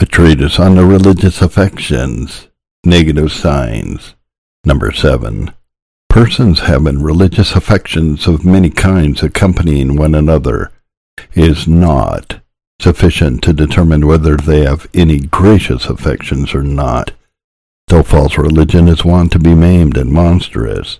A Treatise on the Religious Affections, Negative Signs. Number 7. Persons having religious affections of many kinds accompanying one another is not sufficient to determine whether they have any gracious affections or not, though false religion is wont to be maimed and monstrous,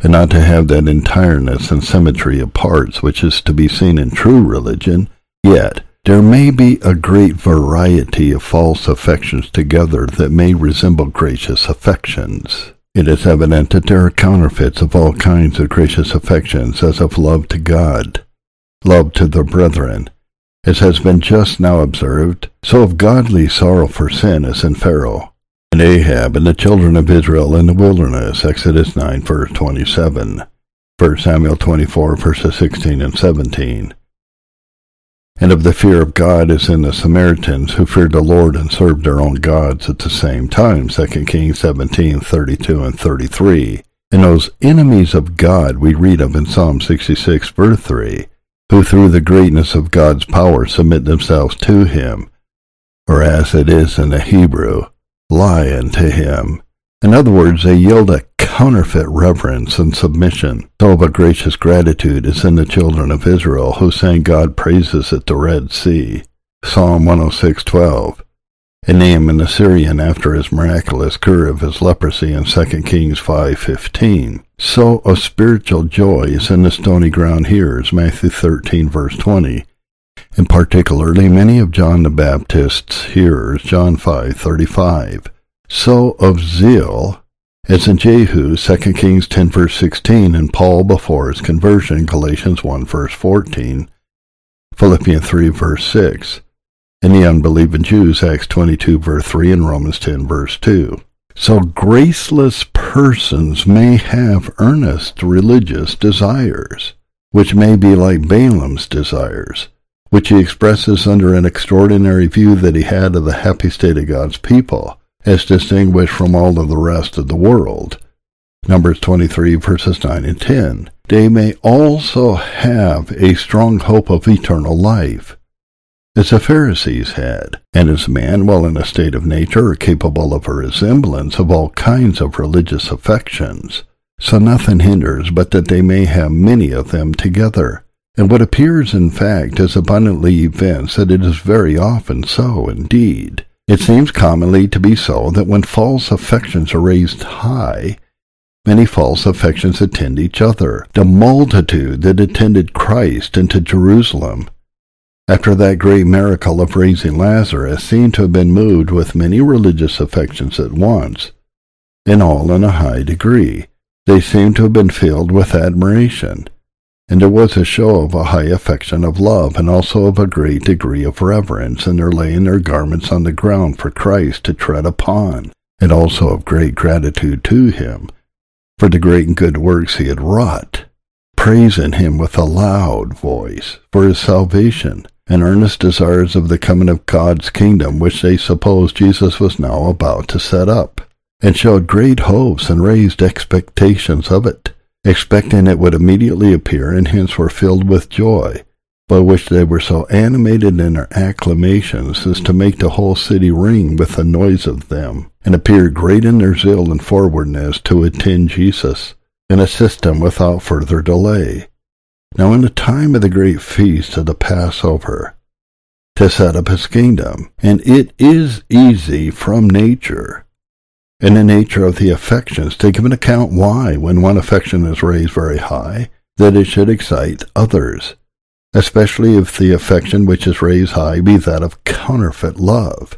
and not to have that entireness and symmetry of parts which is to be seen in true religion, yet there may be a great variety of false affections together that may resemble gracious affections. It is evident that there are counterfeits of all kinds of gracious affections, as of love to God, love to the brethren, as has been just now observed, so of godly sorrow for sin as in Pharaoh, and Ahab, and the children of Israel in the wilderness, Exodus 9, verse 27, 1 Samuel 24, verses 16 and 17. And of the fear of God is in the Samaritans, who feared the Lord and served their own gods at the same time, 2 Kings 17, 32 and 33. And those enemies of God we read of in Psalm 66, verse 3, who through the greatness of God's power submit themselves to Him, or as it is in the Hebrew, lie unto Him. In other words, they yield a counterfeit reverence and submission. So of a gracious gratitude is in the children of Israel, who sang God praises at the Red Sea, Psalm 106:12, and Naaman an Assyrian after his miraculous cure of his leprosy in 2 Kings 5:15. So of spiritual joy is in the stony ground hearers, Matthew 13, verse 20, and particularly many of John the Baptist's hearers, John 5:35. So of zeal, as in Jehu, 2 Kings 10, verse 16, and Paul before his conversion, Galatians 1, verse 14, Philippians 3, verse 6, and the unbelieving Jews, Acts 22, verse 3, and Romans 10, verse 2. So graceless persons may have earnest religious desires, which may be like Balaam's desires, which he expresses under an extraordinary view that he had of the happy state of God's people, as distinguished from all of the rest of the world. Numbers 23, verses 9 and 10. They may also have a strong hope of eternal life, as the Pharisees had, and as man, while in a state of nature, are capable of a resemblance of all kinds of religious affections. So nothing hinders but that they may have many of them together. And what appears, in fact, is abundantly evinced that it is very often so indeed. It seems commonly to be so that when false affections are raised high, many false affections attend each other. The multitude that attended Christ into Jerusalem, after that great miracle of raising Lazarus, seemed to have been moved with many religious affections at once, and all in a high degree. They seemed to have been filled with admiration, and there was a show of a high affection of love, and also of a great degree of reverence, and their laying their garments on the ground for Christ to tread upon, and also of great gratitude to Him for the great and good works He had wrought, praising Him with a loud voice for His salvation, and earnest desires of the coming of God's kingdom, which they supposed Jesus was now about to set up, and showed great hopes and raised expectations of it, expecting it would immediately appear, and hence were filled with joy, by which they were so animated in their acclamations as to make the whole city ring with the noise of them, and appear great in their zeal and forwardness to attend Jesus, and assist him without further delay. Now in the time of the great feast of the Passover, to set up his kingdom, and it is easy from nature, in the nature of the affections, to give an account why, when one affection is raised very high, that it should excite others, especially if the affection which is raised high be that of counterfeit love,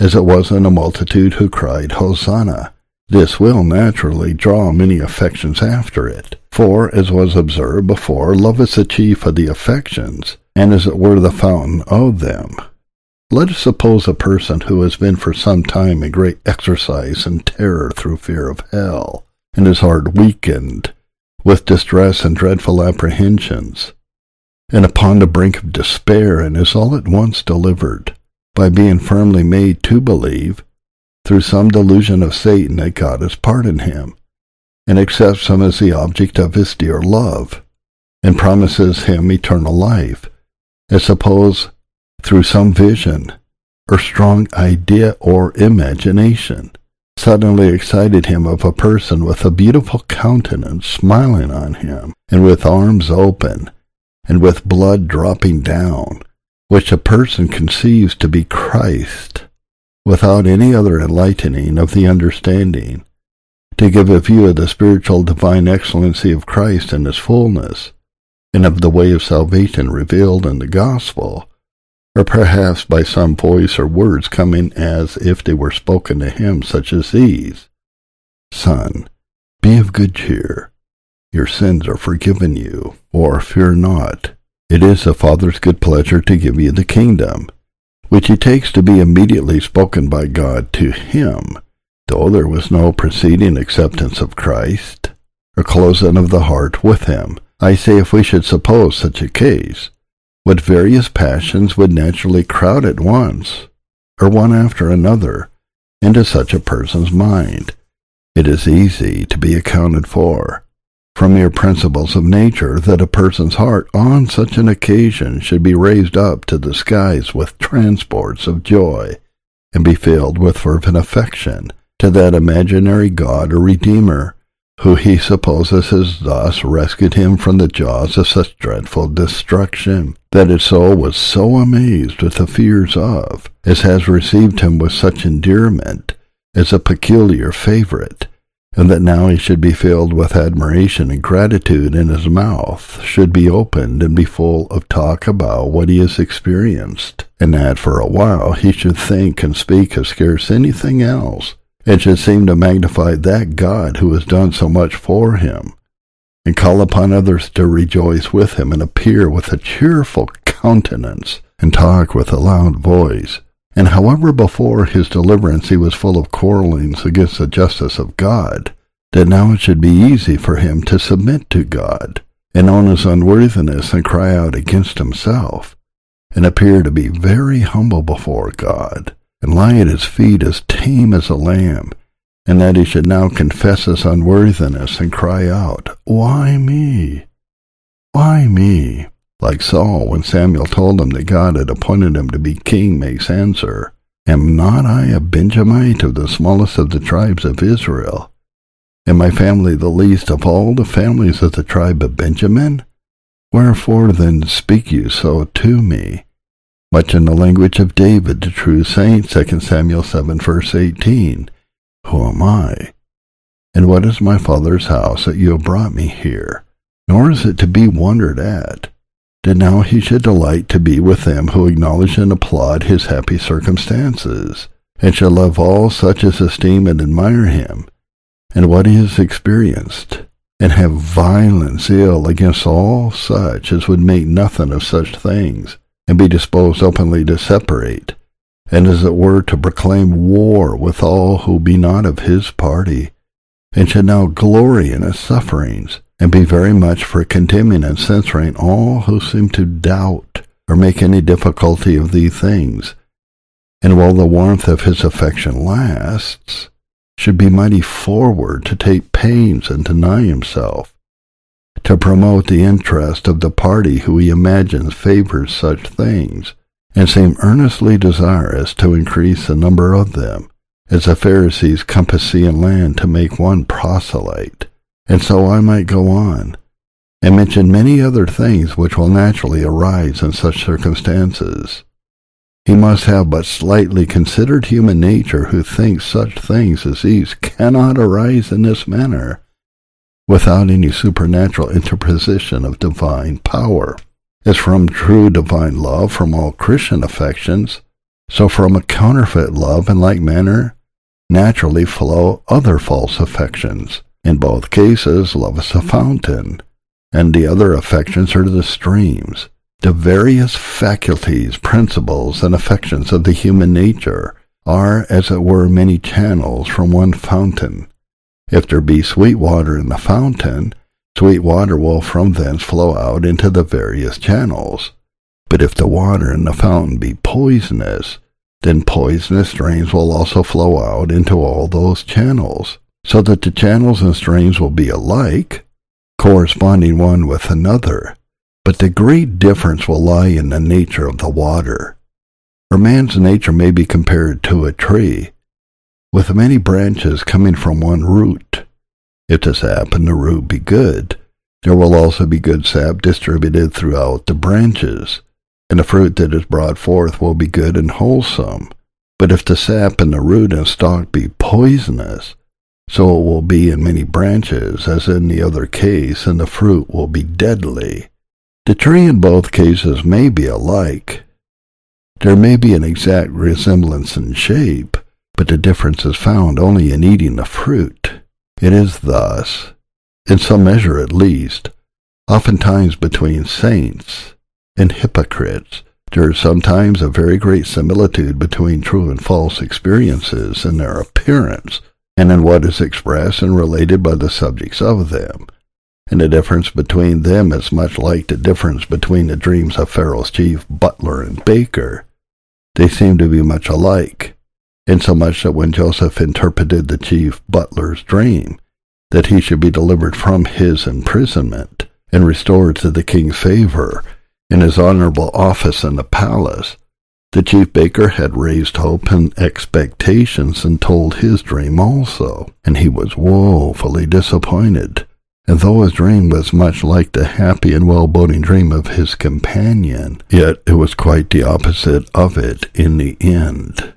as it was in a multitude who cried, Hosanna. This will naturally draw many affections after it, for, as was observed before, love is the chief of the affections, and as it were the fountain of them. Let us suppose a person who has been for some time in great exercise and terror through fear of hell, and his heart weakened with distress and dreadful apprehensions, and upon the brink of despair, and is all at once delivered, by being firmly made to believe, through some delusion of Satan, that God has pardoned him, and accepts him as the object of his dear love, and promises him eternal life, as suppose through some vision, or strong idea or imagination, suddenly excited him of a person with a beautiful countenance smiling on him, and with arms open, and with blood dropping down, which a person conceives to be Christ, without any other enlightening of the understanding, to give a view of the spiritual divine excellency of Christ in his fullness, and of the way of salvation revealed in the gospel, or perhaps by some voice or words coming as if they were spoken to him, such as these: Son, be of good cheer, your sins are forgiven you, or fear not, it is the Father's good pleasure to give you the kingdom, which he takes to be immediately spoken by God to him, though there was no preceding acceptance of Christ, or closing of the heart with him. I say, if we should suppose such a case, what various passions would naturally crowd at once, or one after another, into such a person's mind, it is easy to be accounted for, from mere principles of nature, that a person's heart on such an occasion should be raised up to the skies with transports of joy, and be filled with fervent affection to that imaginary God or Redeemer, who he supposes has thus rescued him from the jaws of such dreadful destruction, that his soul was so amazed with the fears of, as has received him with such endearment, as a peculiar favorite, and that now he should be filled with admiration and gratitude, and his mouth should be opened and be full of talk about what he has experienced, and that for a while he should think and speak of scarce anything else, and should seem to magnify that God who has done so much for him, and call upon others to rejoice with him, and appear with a cheerful countenance, and talk with a loud voice. And however before his deliverance he was full of quarrelings against the justice of God, that now it should be easy for him to submit to God, and own his unworthiness, and cry out against himself, and appear to be very humble before God, and lie at his feet as tame as a lamb, and that he should now confess his unworthiness, and cry out, Why me? Why me? Like Saul, when Samuel told him that God had appointed him to be king, makes answer, Am not I a Benjamite of the smallest of the tribes of Israel? And my family the least of all the families of the tribe of Benjamin? Wherefore then speak you so to me? Much in the language of David, the true saint, 2 Samuel 7, verse 18, Who am I? And what is my Father's house that you have brought me here? Nor is it to be wondered at, that now he should delight to be with them who acknowledge and applaud his happy circumstances, and shall love all such as esteem and admire him, and what he has experienced, and have violent zeal against all such as would make nothing of such things, and be disposed openly to separate, and as it were to proclaim war with all who be not of his party, and should now glory in his sufferings, and be very much for condemning and censuring all who seem to doubt or make any difficulty of these things, and while the warmth of his affection lasts, should be mighty forward to take pains and deny himself, to promote the interest of the party who he imagines favors such things, and seem earnestly desirous to increase the number of them, as the Pharisees compass sea and land to make one proselyte. And so I might go on, and mention many other things which will naturally arise in such circumstances. He must have but slightly considered human nature who thinks such things as these cannot arise in this manner, without any supernatural interposition of divine power, as from true divine love from all Christian affections, so from a counterfeit love in like manner naturally flow other false affections. In both cases love is a fountain, and the other affections are the streams. The various faculties, principles, and affections of the human nature are, as it were, many channels from one fountain. If there be sweet water in the fountain, sweet water will from thence flow out into the various channels. But if the water in the fountain be poisonous, then poisonous streams will also flow out into all those channels, so that the channels and streams will be alike, corresponding one with another. But the great difference will lie in the nature of the water. For man's nature may be compared to a tree, with many branches coming from one root. If the sap in the root be good, there will also be good sap distributed throughout the branches, and the fruit that is brought forth will be good and wholesome. But if the sap in the root and stalk be poisonous, so it will be in many branches, as in the other case, and the fruit will be deadly. The tree in both cases may be alike. There may be an exact resemblance in shape, but the difference is found only in eating the fruit. It is thus, in some measure at least, oftentimes between saints and hypocrites. There is sometimes a very great similitude between true and false experiences in their appearance, and in what is expressed and related by the subjects of them. And the difference between them is much like the difference between the dreams of Pharaoh's chief butler and baker. They seem to be much alike, insomuch that when Joseph interpreted the chief butler's dream, that he should be delivered from his imprisonment, and restored to the king's favor, in his honorable office in the palace, the chief baker had raised hope and expectations and told his dream also, and he was woefully disappointed. And though his dream was much like the happy and well-boding dream of his companion, yet it was quite the opposite of it in the end.